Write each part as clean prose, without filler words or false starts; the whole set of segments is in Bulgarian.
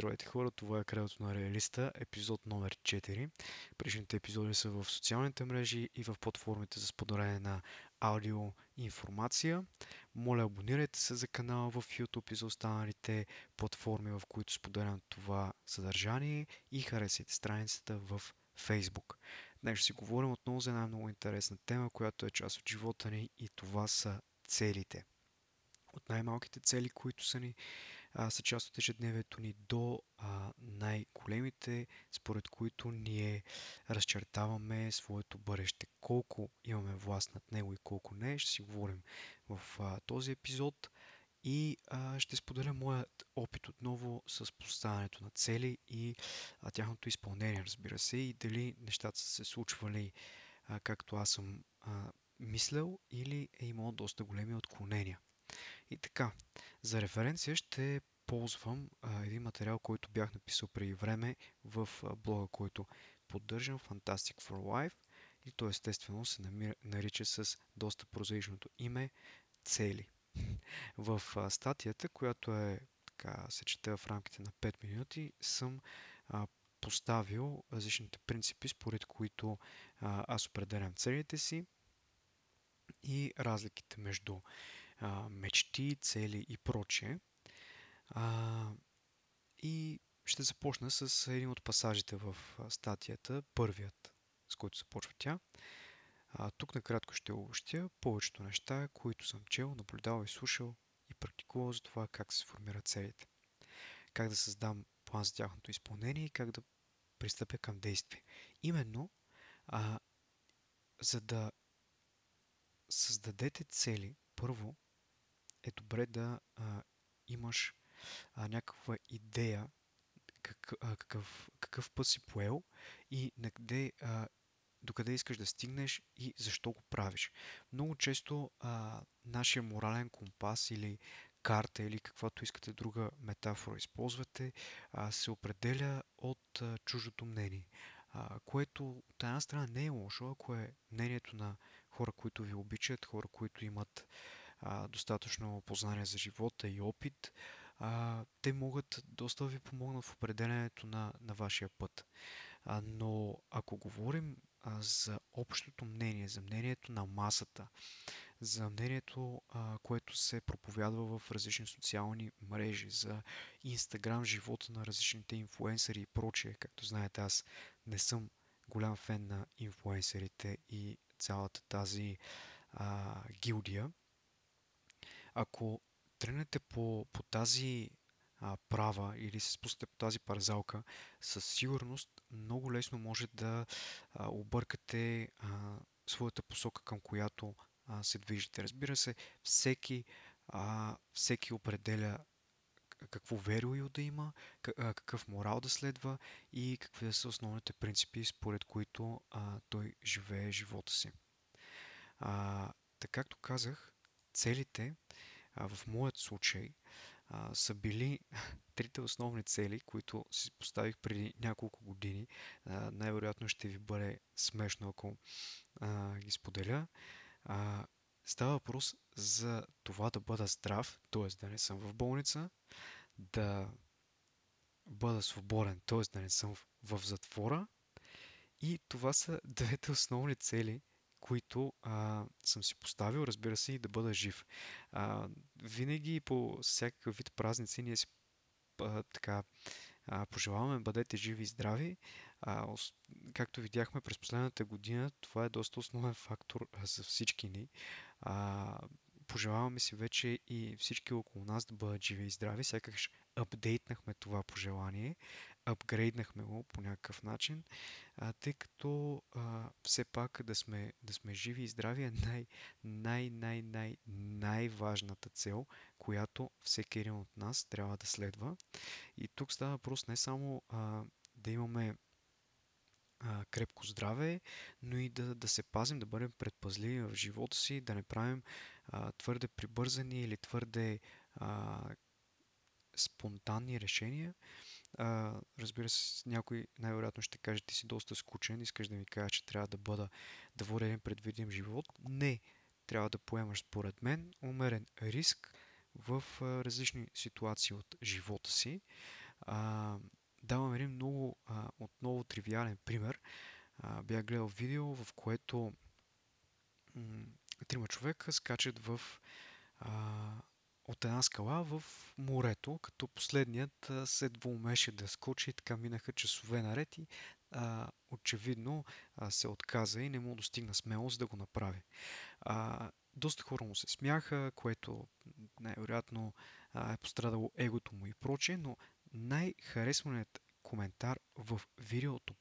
Здравейте хора, това е Кредото на реалиста, епизод номер 4. Предишните епизоди са в социалните мрежи и в платформите за споделяне на аудио информация. Моля, абонирайте се за канала в YouTube и за останалите платформи, в които споделям това съдържание, и харесайте страницата в Facebook. Днес ще си говорим отново за една много интересна тема, която е част от живота ни, и това са целите. От най-малките цели, които са част от ежедневието ни, до най-големите, според които ние разчертаваме своето бъдеще. Колко имаме власт над него и колко не, ще си говорим в този епизод, и ще споделя моят опит отново с поставянето на цели и тяхното изпълнение, разбира се, и дали нещата са се случвали както аз съм мислял, или е имало доста големи отклонения. И така, за референция ще ползвам един материал, който бях написал преди време в блога, който поддържам, Fantastic for Life, и то естествено се нарича с доста прозаичното име цели. В статията, която е така, се чета в рамките на 5 минути, съм поставил различните принципи, според които аз определям целите си и разликите между мечти, цели и прочее. И ще започна с един от пасажите в статията, първият, с който започва тя. Тук накратко ще обобщя повечето неща, които съм чел, наблюдавал и слушал и практикувал за това как се формират целите, как да създам план за тяхното изпълнение и как да пристъпя към действие. Именно, за да създадете цели, първо е добре да имаш някаква идея какъв път си поел и докъде искаш да стигнеш и защо го правиш. Много често нашия морален компас или карта, или каквато искате друга метафора използвате, се определя от чуждото мнение, което от една страна не е лошо, ако е мнението на хора, които ви обичат, хора, които имат достатъчно познание за живота и опит. Те могат доста да ви помогнат в определенето на вашия път. Но ако говорим за общото мнение, за мнението на масата, за мнението, което се проповядва в различни социални мрежи, за Инстаграм, живота на различните инфлуенсъри и прочее. Както знаете, аз не съм голям фен на инфлуенсърите и цялата тази гилдия. Ако тръгнете по тази права или се спуснете по тази парзалка, със сигурност много лесно може да объркате своята посока, към която се движите. Разбира се, всеки определя какво верую да има, какъв морал да следва и какви да са основните принципи, според които той живее живота си. Така както казах, целите в моят случай са били трите основни цели, които си поставих преди няколко години. Най-вероятно ще ви бъде смешно, ако ги споделя. Става въпрос за това да бъда здрав, т.е. да не съм в болница, да бъда свободен, т.е. да не съм в затвора. И това са двете основни цели, които съм си поставил, разбира се, и да бъда жив. Винаги по всякакъв вид празници ние си пожелаваме бъдете живи и здрави. Както видяхме през последната година, това е доста основен фактор за всички ни. Пожелаваме си вече и всички около нас да бъдат живи и здрави. Сякаш апдейтнахме това пожелание, апгрейднахме го по някакъв начин, тъй като все пак да сме живи и здрави е най-важната цел, която всеки един от нас трябва да следва. И тук става въпрос не само да имаме крепко здраве, но и да се пазим, да бъдем предпазливи в живота си, да не правим твърде прибързани или твърде спонтанни решения. Разбира се, някой най-вероятно ще каже, ти си доста скучен, искаш да ми кажеш, че трябва да водя един предвидим живот. Не, трябва да поемаш, според мен, умерен риск в различни ситуации от живота си. Давам един много отново тривиален пример. Бях гледал видео, в което трима човека скачат от една скала в морето, като последният се двоумеше да скочи, така минаха часове наред и очевидно се отказа и не му достигна смелост да го направи. Доста хора му се смяха, което най-вероятно е пострадало егото му и прочее, но най-харесваният коментар в видеото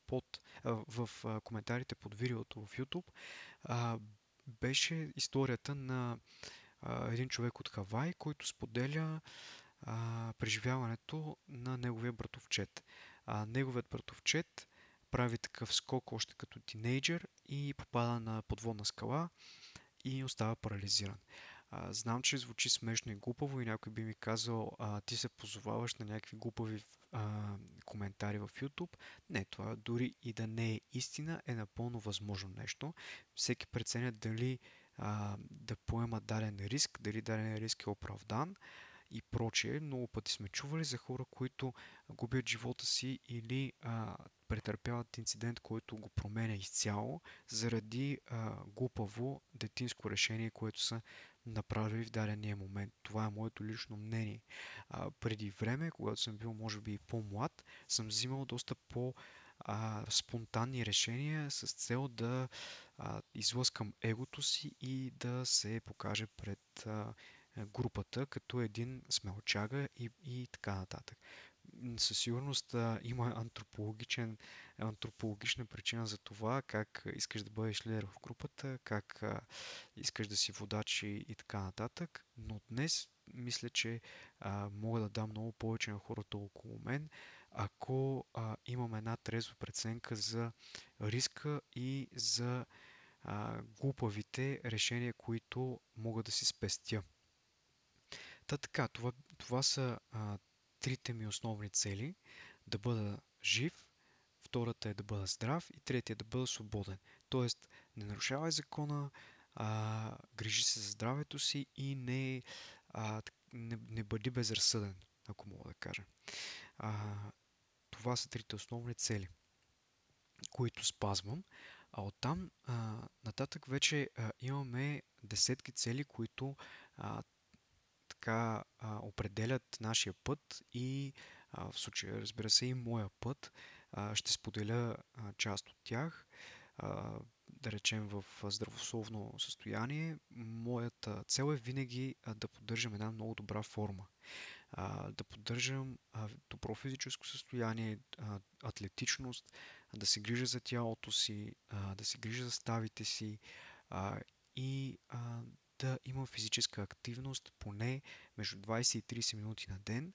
в коментарите под видеото в YouTube беше историята на един човек от Хавай, който споделя преживяването на неговия братовчет. Неговият братовчет прави такъв скок още като тинейджър и попада на подводна скала и остава парализиран. Знам, че звучи смешно и глупаво и някой би ми казал, ти се позоваваш на някакви глупави коментари в YouTube. Не, това дори и да не е истина, е напълно възможно нещо. Всеки преценя дали да поема даден риск, дали даден риск е оправдан и прочее. Много пъти сме чували за хора, които губят живота си или претърпяват инцидент, който го променя изцяло заради глупаво детинско решение, което са направили в дадения момент. Това е моето лично мнение. Преди време, когато съм бил може би и по-млад, съм взимал доста по-спонтанни решения с цел да излъскам егото си и да се покаже пред групата като един смелчага и така нататък. Със сигурност има антропологична причина за това, как искаш да бъдеш лидер в групата, как искаш да си водач и така нататък, но днес мисля, че мога да дам много повече на хората около мен, ако имам една трезва преценка за риска и за глупавите решения, които мога да си спестя. Това са трите ми основни цели. Да бъда жив, втората е да бъда здрав и третия е да бъда свободен. Тоест, не нарушавай закона, грижи се за здравето си и не бъди безразсъден, ако мога да кажа. Това са трите основни цели, които спазвам. А оттам нататък вече имаме десетки цели, които определят нашия път и в случая, разбира се, и моя път. Ще споделя част от тях. Да речем в здравословно състояние, моята цел е винаги да поддържам една много добра форма. Да поддържам добро физическо състояние, атлетичност, да се грижа за тялото си, да се грижа за ставите си и да имам физическа активност поне между 20 и 30 минути на ден.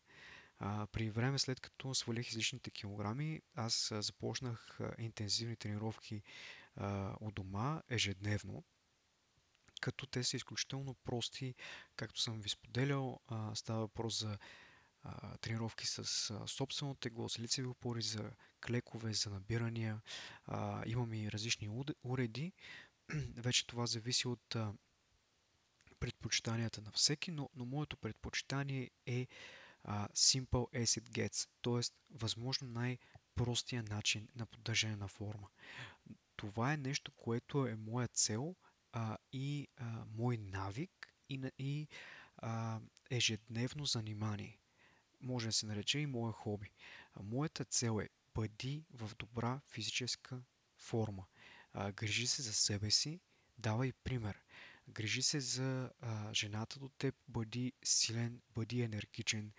При време, след като свалих излишните килограми, аз започнах интензивни тренировки у дома ежедневно, като те са изключително прости, както съм ви споделял. Става въпрос за тренировки с собствено тегло, с лицеви опори, за клекове, за набирания. Имам и различни уреди. Вече това зависи от предпочитанията на всеки, но моето предпочитание е simple as it gets, т.е. възможно най-простия начин на поддържане на форма. Това е нещо, което е моя цел и мой навик и ежедневно занимание. Може да се нарече и мое хобби. Моята цел е: бъди в добра физическа форма. Грижи се за себе си, давай пример. Грижи се за жената до теб, бъди силен, бъди енергичен,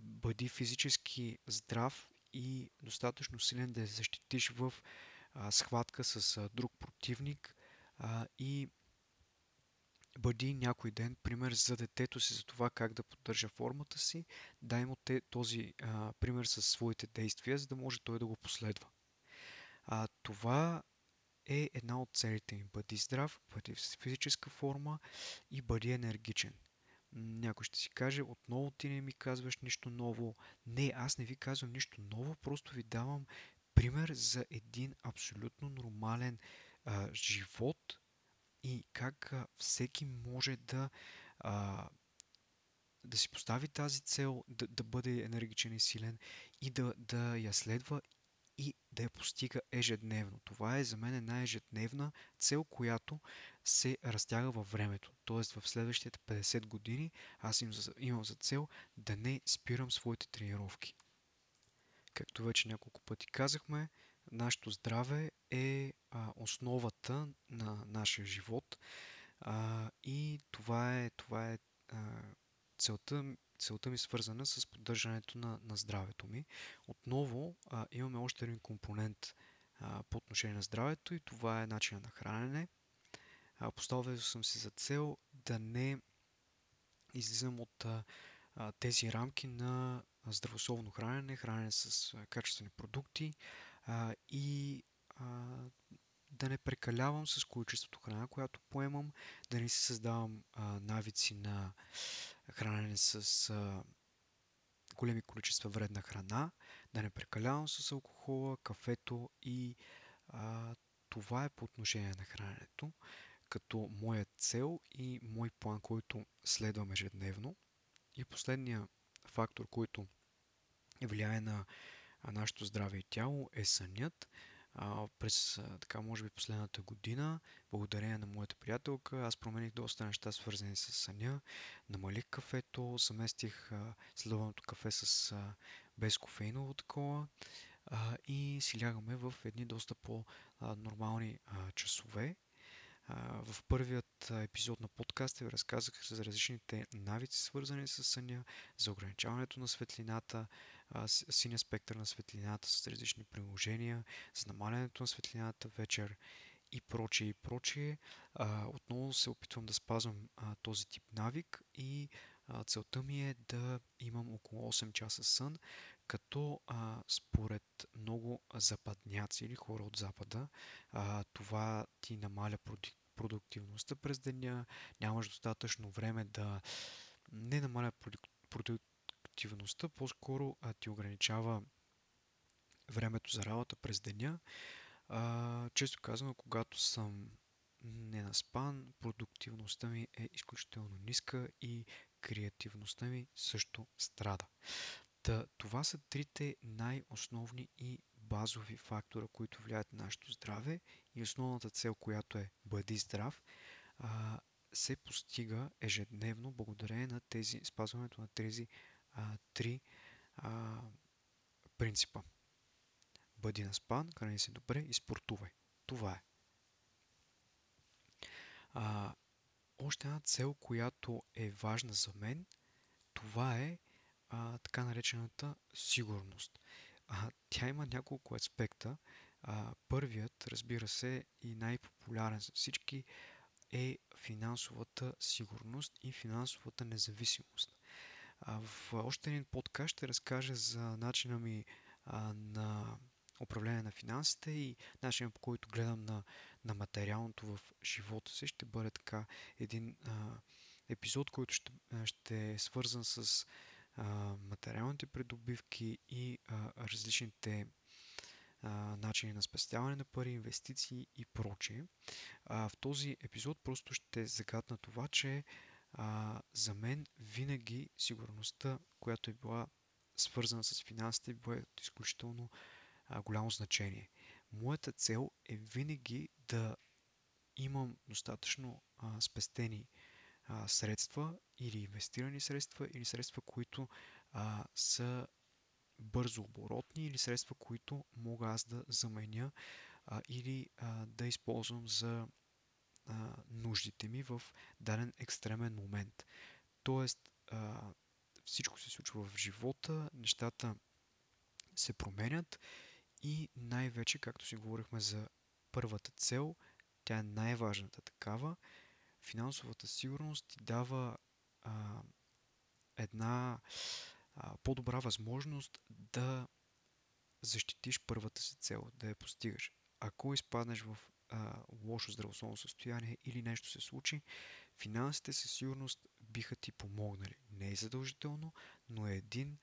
бъди физически здрав и достатъчно силен да защитиш в схватка с друг противник и бъди някой ден пример за детето си за това как да поддържа формата си. Дай му този пример със своите действия, за да може той да го последва. Това е една от целите ми. Бъди здрав, бъди в физическа форма и бъди енергичен. Някой ще си каже: отново ти не ми казваш нищо ново. Не, аз не ви казвам нищо ново, просто ви давам пример за един абсолютно нормален живот и как всеки може да да си постави тази цел, да бъде енергичен и силен и да я следва и да я постига ежедневно. Това е за мен една ежедневна цел, която се разтяга във времето. Тоест в следващите 50 години аз имам за цел да не спирам своите тренировки. Както вече няколко пъти казахме, нашето здраве е основата на нашия живот и това е целта ми, свързана с поддържането на здравето ми. Отново имаме още един компонент по отношение на здравето и това е начинът на хранене. Поставил съм си за цел да не излизам от тези рамки на здравословно хранене, хранене с качествени продукти и да не прекалявам с количеството храна, която поемам, да не си създавам навици на хранене с големи количества вредна храна, да не прекалявам с алкохола, кафето и това е по отношение на храненето, като моя цел и мой план, който следвам ежедневно. И последния фактор, който влияе на нашето здраве и тяло, е сънят. През така, може би последната година, благодарение на моята приятелка, аз промених доста неща, свързани с съня. Намалих кафето, заместих следобедното кафе с без кофеиново такова и си лягаме в едни доста по-нормални часове. В първият епизод на подкаста ви разказах за различните навици, свързани с съня, за ограничаването на светлината, синия спектър на светлината с различни приложения, за намалянето на светлината вечер и прочее и прочее. Отново се опитвам да спазвам този тип навик и целта ми е да имам около 8 часа сън, като според много западняци или хора от Запада, това ти намаля продуктивността през деня, нямаш достатъчно време да не намаля продуктивността, по-скоро ти ограничава времето за работа през деня. Често казвам, когато съм ненаспан, продуктивността ми е изключително ниска и креативността ми също страда. Това са трите най-основни и базови фактора, които влияят на нашето здраве и основната цел, която е бъди здрав, се постига ежедневно благодарение на спазването на тези три принципа. Бъди наспан, храни се добре и спортувай. Това е. Още една цел, която е важна за мен, това е така наречената сигурност. Тя има няколко аспекта. Първият, разбира се, и най-популярен за всички е финансовата сигурност и финансовата независимост. В още един подкаст ще разкажа за начина ми на управление на финансите и начинът, по който гледам на материалното в живота си. Ще бъде така един епизод, който ще е свързан с материалните придобивки и различните начини на спестяване на пари, инвестиции и прочее. В този епизод просто ще загадна това, че за мен винаги сигурността, която е била свързана с финансите, била от изключително голямо значение. Моята цел е винаги да имам достатъчно спестени средства или инвестирани средства, или средства, които са бързо оборотни, или средства, които мога аз да заменя или да използвам за нуждите ми в даден екстремен момент. Тоест, всичко се случва в живота, нещата се променят и най-вече, както си говорихме за първата цел, тя е най-важната такава. Финансовата сигурност ти дава една по-добра възможност да защитиш първата си цел, да я постигаш. Ако изпаднеш в лошо здравословно състояние или нещо се случи, финансите със сигурност биха ти помогнали. Не е задължително, но е един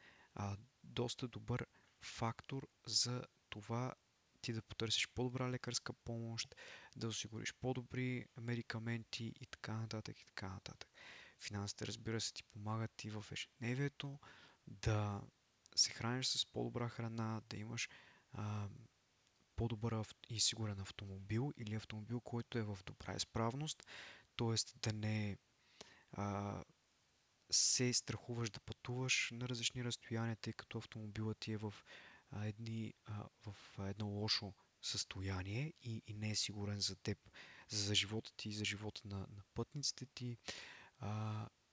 доста добър фактор за това ти да потърсиш по-добра лекарска помощ, да осигуриш по-добри медикаменти и така нататък. Финансите, разбира се, ти помагат и в ежедневието да се храниш с по-добра храна, да имаш по-добър и сигурен автомобил или автомобил, който е в добра изправност, т.е. да не се страхуваш да пътуваш на различни разстояния, тъй като автомобилът ти е в едно лошо състояние и не е сигурен за теб, за живота ти и за живота на пътниците ти.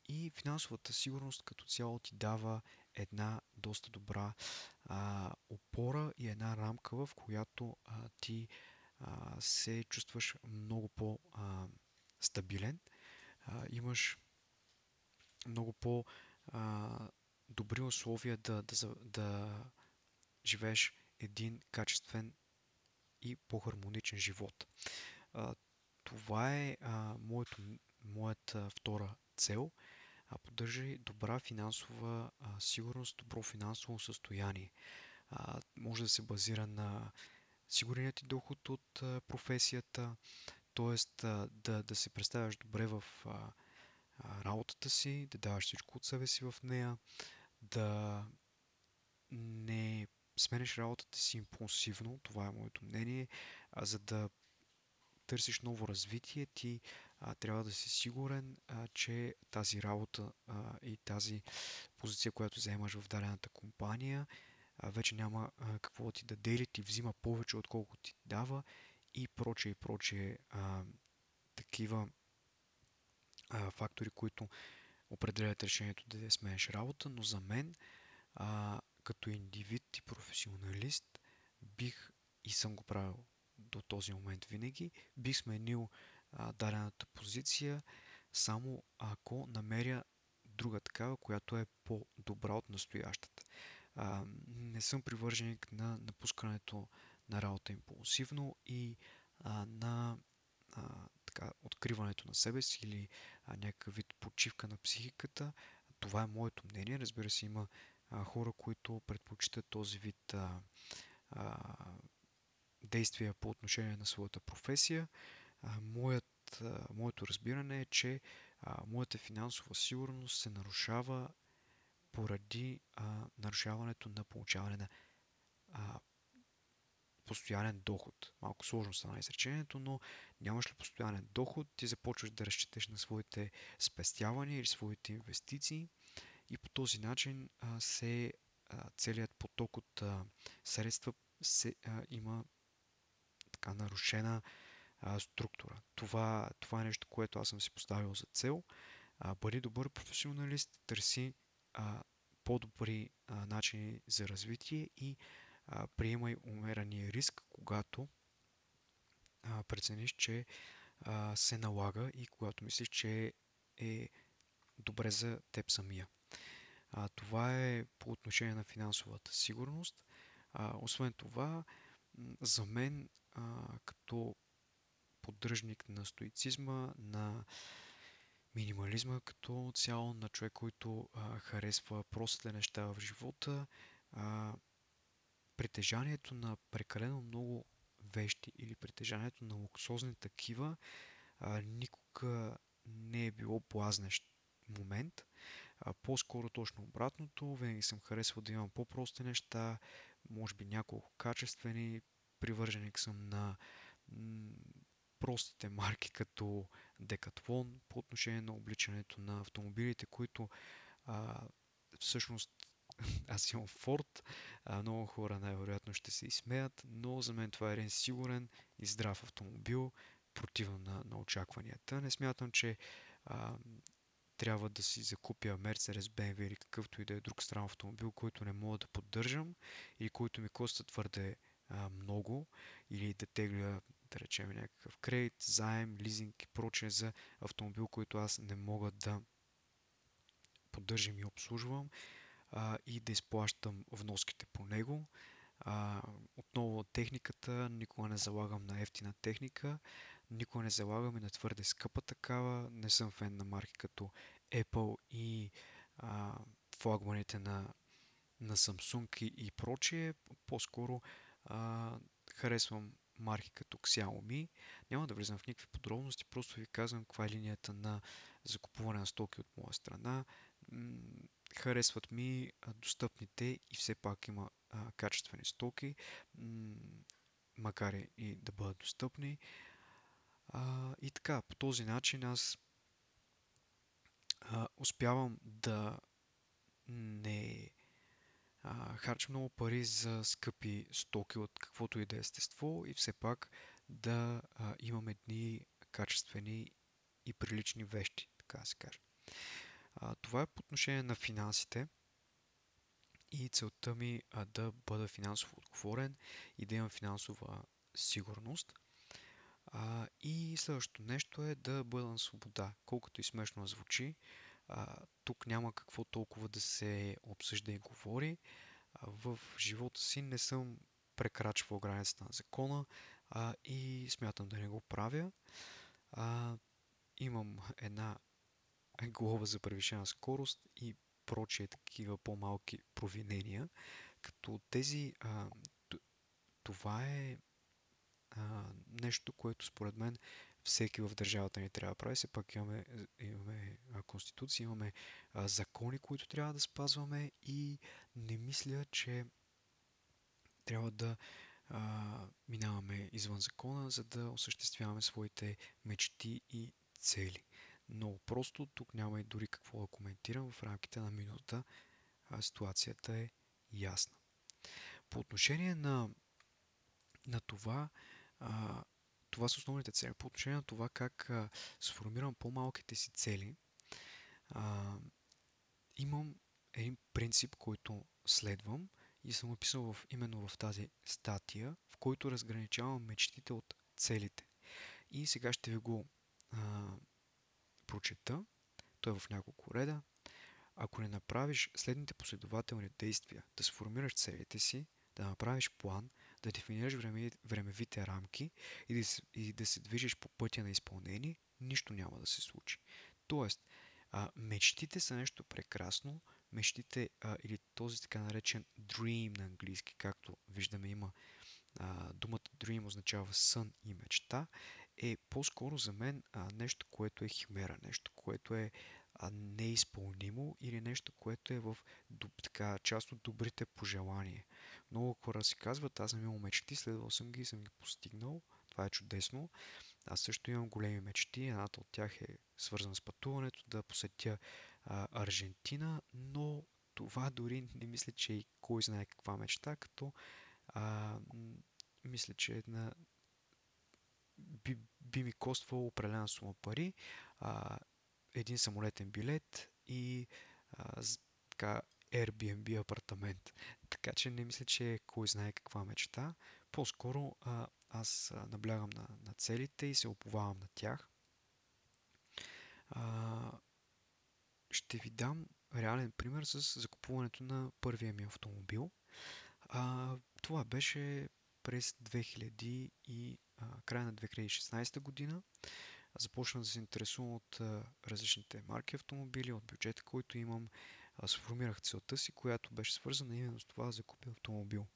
И финансовата сигурност като цяло ти дава една доста добра опора и една рамка, в която ти се чувстваш много по-стабилен, имаш много по-добри условия да живееш един качествен и по-хармоничен живот. Това е моята втора цел. Поддържай добра финансова сигурност, добро финансово състояние. Може да се базира на сигурния ти доход от професията, т.е. да се представяш добре в работата си, да даваш всичко от себе си в нея, да не сменеш работата си импулсивно, това е моето мнение, за да търсиш ново развитие, ти трябва да си сигурен, че тази работа и тази позиция, която заемаш в дадената компания, вече няма какво ти да дели, ти взима повече, отколкото ти дава и прочее такива фактори, които определят решението да сменеш работа, но за мен като индивид и професионалист бих и съм го правил до този момент винаги, бих сменил дадената позиция, само ако намеря друга такава, която е по-добра от настоящата. Не съм привърженик на напускането на работа импулсивно и на откриването на себе си или някакъв вид почивка на психиката. Това е моето мнение. Разбира се, има хора, които предпочитат този вид действия по отношение на своята професия. Моето разбиране е, че моята финансова сигурност се нарушава поради нарушаването на получаване на постоянен доход. Малко сложно стана изречението, но нямаш ли постоянен доход, ти започваш да разчиташ на своите спестявания или своите инвестиции и по този начин целият поток от средства има така нарушена структура. Това е нещо, което аз съм си поставил за цел. Бъди добър професионалист, търси по-добри начини за развитие и приемай умерения риск, когато прецениш, че се налага и когато мислиш, че е добре за теб самия. Това е по отношение на финансовата сигурност. Освен това, за мен като поддръжник на стоицизма, на минимализма като цяло, на човек, който харесва простите неща в живота, притежанието на прекалено много вещи или притежанието на луксозни такива никога не е било блазнещ момент. По-скоро точно обратното, винаги съм харесвал да имам по-прости неща, може би няколко качествени, привърженик съм на простите марки като Декатлон по отношение на обличането на автомобилите, които всъщност аз имам Форд, много хора най-вероятно ще се изсмеят, но за мен това е един сигурен и здрав автомобил, противен на очакванията. Не смятам, че трябва да си закупя Мерцедес, БМВ или какъвто и да е друг странен автомобил, който не мога да поддържам или който ми коства твърде много или да тегля, да речем, някакъв кредит, заем, лизинг и прочее за автомобил, който аз не мога да поддържам и обслужвам и да изплащам вноските по него. Отново техниката, никога не залагам на евтина техника, никога не залагам и на твърде скъпа такава. Не съм фен на марки като Apple и флагманите на Samsung и прочие. По-скоро харесвам марки като Xiaomi. Няма да влизам в никакви подробности, просто ви казвам каква е линията на закупуване на стоки от моя страна. Харесват ми достъпните и все пак има качествени стоки, макар и да бъдат достъпни. И така, по този начин аз успявам да не харча много пари за скъпи стоки от каквото и да е естество и все пак да имам едни качествени и прилични вещи, така да се каже. Това е по отношение на финансите и целта ми е да бъда финансово отговорен и да имам финансова сигурност. И следващото нещо е да бъда на свобода. Колкото и смешно звучи, тук няма какво толкова да се обсъжда и говори. В живота си не съм прекрачвал границата на закона и смятам да не го правя. Имам една глоба за превишена скорост и прочие такива по-малки провинения. Като тези, това е нещо, което според мен всеки в държавата ни трябва да прави. Все пак имаме конституция, имаме закони, които трябва да спазваме и не мисля, че трябва да минаваме извън закона, за да осъществяваме своите мечти и цели. Но просто тук няма и дори какво да коментирам. В рамките на минута ситуацията е ясна. По отношение на това, това са основните цели. По отношение на това как сформирам по-малките си цели, имам един принцип, който следвам и съм описал именно в тази статия, в който разграничавам мечтите от целите. И сега ще ви го прочета. Той е в няколко реда. Ако не направиш следните последователни действия, да сформираш целите си, да направиш план, да дефинираш времевите рамки и да се движиш по пътя на изпълнение, нищо няма да се случи. Тоест, мечтите са нещо прекрасно. Мечтите или този така наречен dream на английски, както виждаме има думата dream означава сън и мечта, е по-скоро за мен нещо, което е химера, нещо, което е неизпълнимо или нещо, което е в така, част от добрите пожелания. Много хора си казват, аз съм имал мечти, следвал съм ги и съм ги постигнал. Това е чудесно. Аз също имам големи мечти. Едната от тях е свързана с пътуването, да посетя Аржентина, но това дори не мисля, че и кой знае каква мечта, като мисля, че една би ми коствало определена сума пари, един самолетен билет и така Airbnb апартамент. Така че не мисля, че кой знае каква мечта. По-скоро аз наблягам на целите и се уповавам на тях. Ще ви дам реален пример с закупуването на първия ми автомобил. Това беше през края на 2016 година. Започнах да се интересувам от различните марки автомобили, от бюджета, който имам. Сформирах целта си, която беше свързана именно с това да закупя автомобил.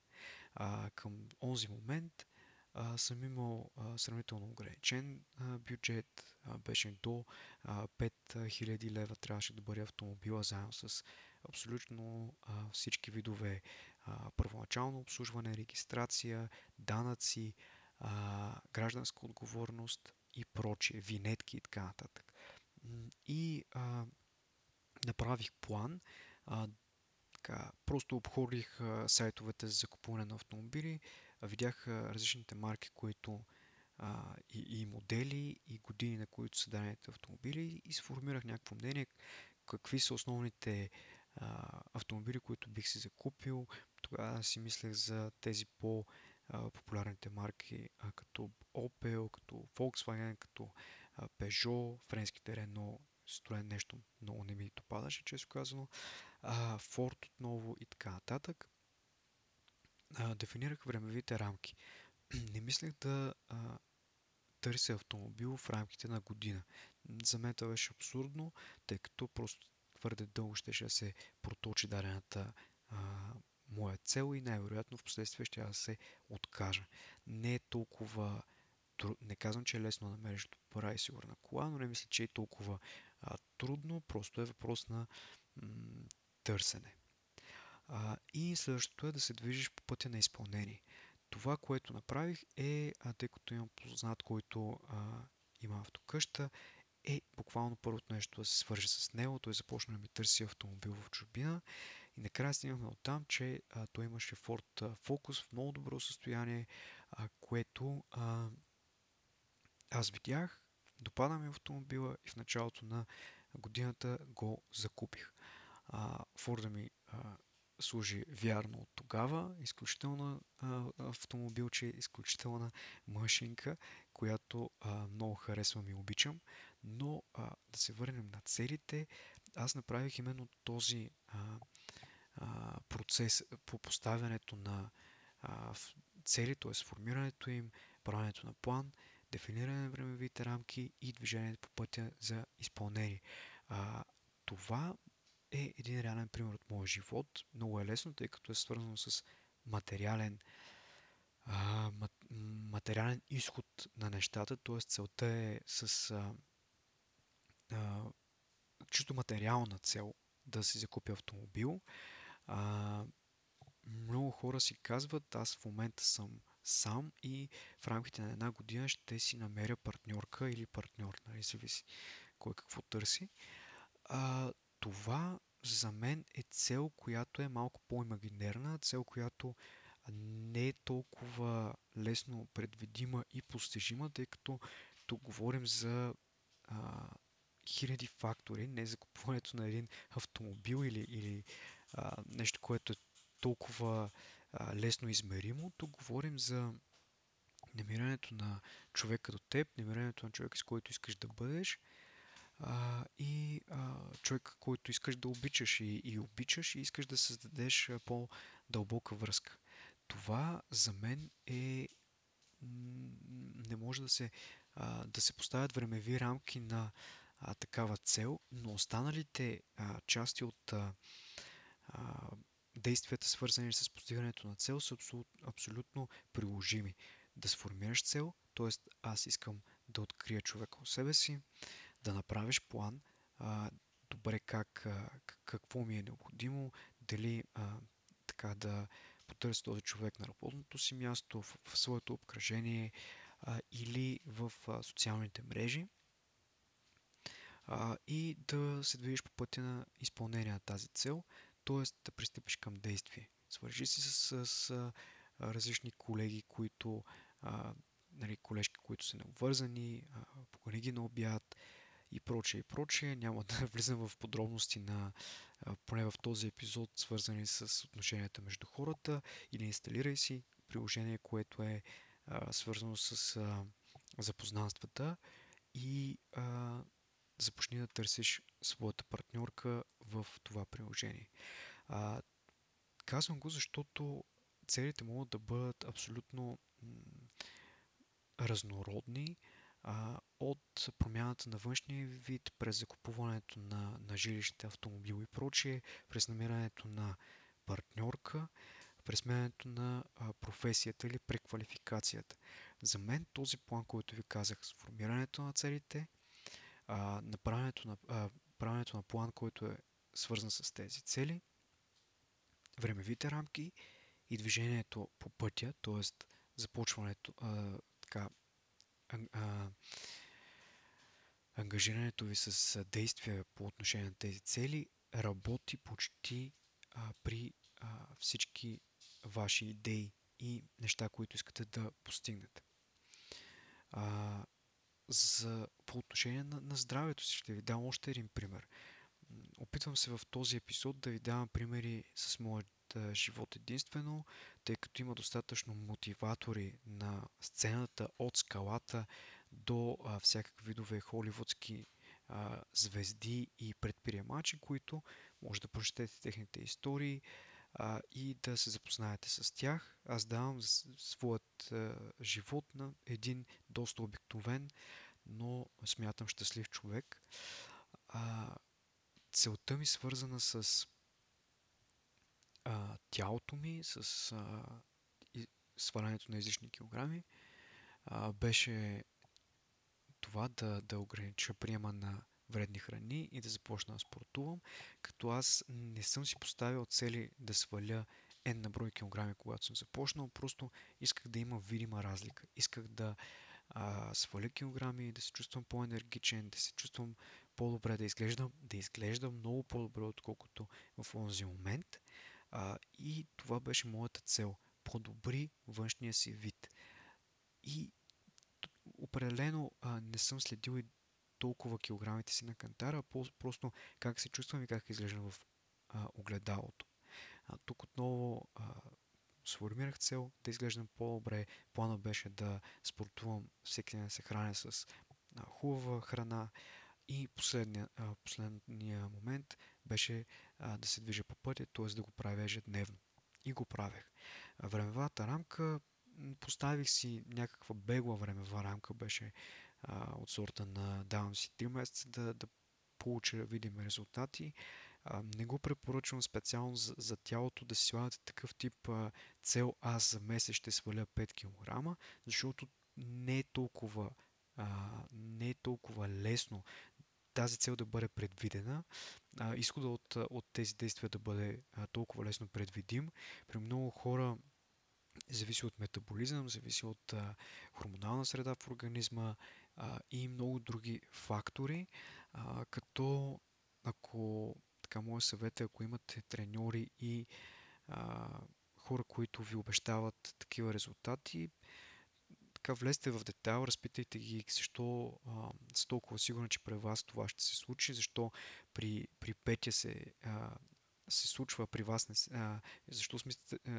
Към онзи момент съм имал сравнително ограничен бюджет. Беше до 5000 лева трябваше да бъде автомобила, заедно с абсолютно всички видове първоначално обслужване, регистрация, данъци, гражданска отговорност и прочие, винетки и така нататък. И направих план, просто обходих сайтовете за закупуване на автомобили, видях различните марки, които и модели, и години, на които са дадените автомобили и сформирах някакво мнение, какви са основните автомобили, които бих си закупил. Тогава си мислех за тези по-популярните марки, като Opel, като Volkswagen, като Peugeot, френските Renault, Citroën, нещо много не ми допадаше, често казано, Ford отново и така нататък. Дефинирах времевите рамки. Не мислех да търся автомобил в рамките на година. За мен това беше абсурдно, тъй като просто твърде дълго щеше да се проточи дадената моя цел и най-вероятно в последствие ще аз се откажа. Не е толкова... Не казвам, че е лесно да намериш добра и сигурна кола, но не мисля, че е толкова трудно. Просто е въпрос на търсене. И следващото е да се движиш по пътя на изпълнение. Това, което направих е, тъй като имам познат, който има автокъща, е буквално първото нещо да се свържи с него. Той започна да ми търси автомобил в чужбина и накрая стигнахме оттам, че той имаше Ford Focus в много добро състояние, което аз видях, допада ми автомобила и в началото на годината го закупих. Ford ми служи вярно от тогава, изключително автомобилче, изключителна машинка, която много харесвам и обичам, но да се върнем на целите, аз направих именно този процес по поставянето на цели, т.е. формирането им, правенето на план, дефиниране на времевите рамки и движението по пътя за изпълнение. Това е един реален пример от моя живот. Много е лесно, тъй като е свързано с материален изход на нещата, т.е. целта е с чисто материална цел да си закупя автомобил. Много хора си казват, аз в момента съм сам и в рамките на една година ще си намеря партньорка или партньор, нали, зависи кой какво търси. Това за мен е цел, която е малко по-имагинерна, цел, която не е толкова лесно предвидима и постижима, тъй като тук говорим за хиляди фактори, не за купуването на един автомобил или нещо, което е толкова лесно измеримо. Тук говорим за намирането на човека до теб, намирането на човека, с който искаш да бъдеш, и човек, който искаш да обичаш и обичаш и искаш да създадеш по-дълбока връзка. Това за мен е... Не може да се поставят времеви рамки на такава цел, но останалите части от действията, свързани с постигането на цел, са абсолютно приложими. Да сформираш цел, т.е. аз искам да открия човека от себе си, да направиш план, добре какво ми е необходимо, дали така да потърси този човек на работното си място, в своето обкръжение или в социалните мрежи и да се движиш по пътя на изпълнение на тази цел, т.е. да пристъпиш към действие. Свържи си с различни колеги, които, нали, колежки, които са необвързани, покани ги на обяд, и прочее, и прочее. Няма да влизам в подробности на, поне в този епизод, свързани с отношенията между хората, или инсталирай си приложение, което е свързано с запознанствата и започни да търсиш своята партньорка в това приложение. Казвам го, защото целите могат да бъдат абсолютно разнородни, от промяната на външния вид, през закупуването на жилище, автомобил и прочие, през намирането на партньорка, през сменянето на професията или преквалификацията. За мен този план, който ви казах, сформирането на целите, правенето на план, който е свързан с тези цели, времевите рамки и движението по пътя, т.е. започването, ангажирането ви с действия по отношение на тези цели работи почти при всички ваши идеи и неща, които искате да постигнете. По отношение на здравето си ще ви дам още един пример. Опитвам се в този епизод да ви давам примери с моят живот единствено, тъй като има достатъчно мотиватори на сцената от скалата до всякакви видове холивудски звезди и предприемачи, които може да прочетете техните истории и да се запознаете с тях. Аз давам своят живот на един доста обикновен, но смятам щастлив човек. Целта ми свързана с тялото ми с свалянето на излишни килограми беше това да огранича приема на вредни храни и да започна да спортувам, като аз не съм си поставил цели да сваля на брой килограми, когато съм започнал. Просто исках да има видима разлика. Исках да сваля килограми, да се чувствам по-енергичен, да се чувствам по-добре, да изглеждам много по-добре, отколкото в онзи момент. И това беше моята цел. Подобри външния си вид. И определено не съм следил и толкова килограмите си на кантара, просто как се чувствам и как изглеждам в огледалото. Тук отново сформирах цел да изглеждам по-добре. Планът беше да спортувам, всеки ден се храня с хубава храна. И последния момент беше да се движа по пътя, т.е. да го правя ежедневно. И го правех. Времевата рамка, поставих си някаква бегла времева рамка, беше от сорта на давам си 3 месеца да получа видими резултати. Не го препоръчвам специално за тялото да си слагате такъв тип цел, аз за месец ще сваля 5 кг, защото не е толкова лесно тази цел да бъде предвидена, изхода от тези действия да бъде толкова лесно предвидим. При много хора зависи от метаболизъм, зависи от хормонална среда в организма и много други фактори, като ако така, моят съвет е, ако имате треньори и хора, които ви обещават такива резултати, така влезте в детайл, разпитайте ги защо са толкова сигурни, че при вас това ще се случи, защо при Петя се случва, при вас не, защо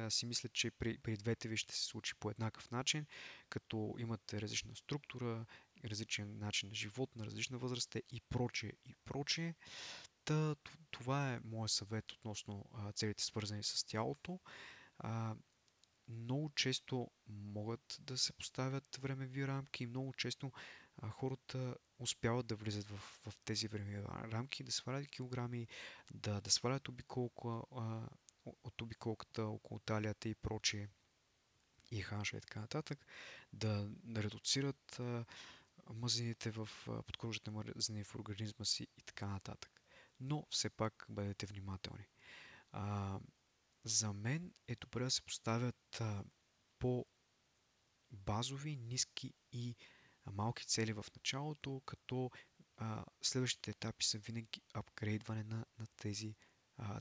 си мислят, че при двете ви ще се случи по еднакъв начин, като имате различна структура, различен начин на живот, на различна възраст и прочее, и прочее. Това е моят съвет относно целите, свързани с тялото. Много често могат да се поставят времеви рамки и много често хората успяват да влизат в тези времеви рамки, да свалят килограми, да свалят от обиколката около талията и прочие, и ханша и така нататък, да редуцират мазнините в подкожните мазнини в организма си и така нататък. Но все пак бъдете внимателни. За мен е добре да се поставят по-базови, ниски и малки цели в началото, като следващите етапи са винаги апгрейдване на тези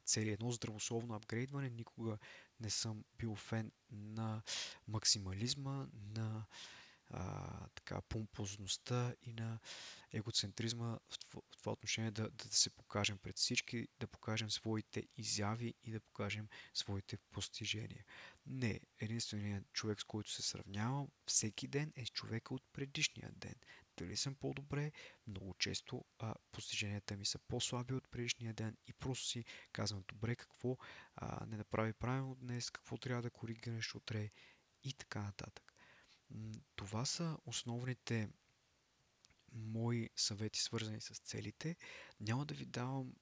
цели. Едно здравословно апгрейдване. Никога не съм бил фен на максимализма, на помпозността и на егоцентризма в това отношение, да се покажем пред всички, да покажем своите изяви и да покажем своите постижения. Не, единственият човек, с който се сравнявам всеки ден, е човека от предишния ден. Дали съм по-добре? Много често постиженията ми са по-слаби от предишния ден и просто си казвам, добре, какво не направи правилно днес, какво трябва да коригираш утре и така нататък. Това са основните мои съвети, свързани с целите. Няма да ви давам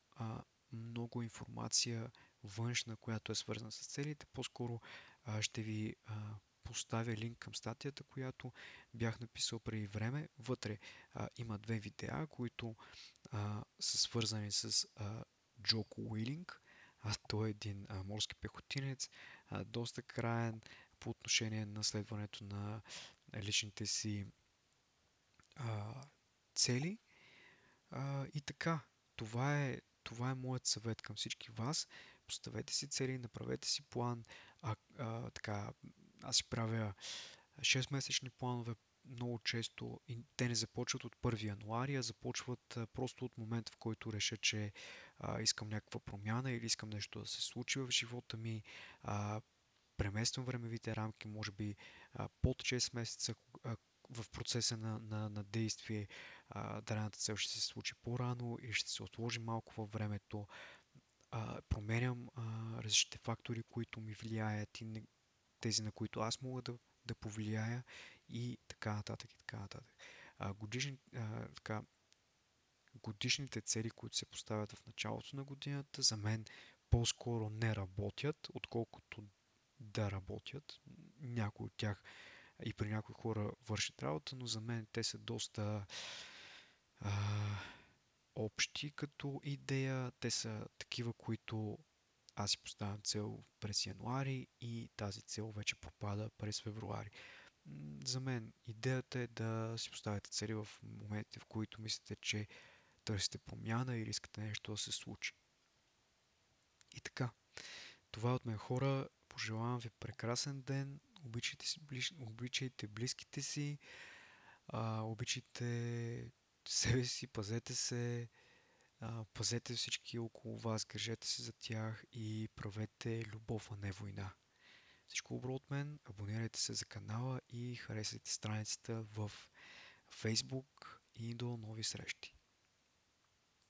много информация външна, която е свързана с целите. По-скоро ще ви поставя линк към статията, която бях написал преди време. Вътре има 2 видеа, които са свързани с Jocko Willink. Той е един морски пехотинец, доста краен по отношение на следването на личните си цели. И така, това е моят съвет към всички вас. Поставете си цели, направете си план. Аз си правя 6-месечни планове много често и те не започват от 1 януари, а започват просто от момента, в който реша, че искам някаква промяна или искам нещо да се случи в живота ми. Премествам времевите рамки, може би под 6 месеца в процеса на действие. Дадената цел ще се случи по-рано и ще се отложи малко във времето. Променям различните фактори, които ми влияят и тези, на които аз мога да повлияя и така нататък. И така нататък. Годишните цели, които се поставят в началото на годината, за мен по-скоро не работят, отколкото да работят. Някои от тях и при някои хора вършат работа, но за мен те са доста общи като идея. Те са такива, които аз си поставям цел през януари и тази цел вече попада през февруари. За мен идеята е да си поставяте цели в моментите, в които мислите, че търсите промяна или искате нещо да се случи. И така, това е от мен, хора. Пожелавам ви прекрасен ден. Обичайте близките си, обичайте себе си, пазете се, пазете всички около вас, грижете се за тях и правете любов, а не война. Всичко добро от мен, абонирайте се за канала и харесайте страницата в Facebook и до нови срещи.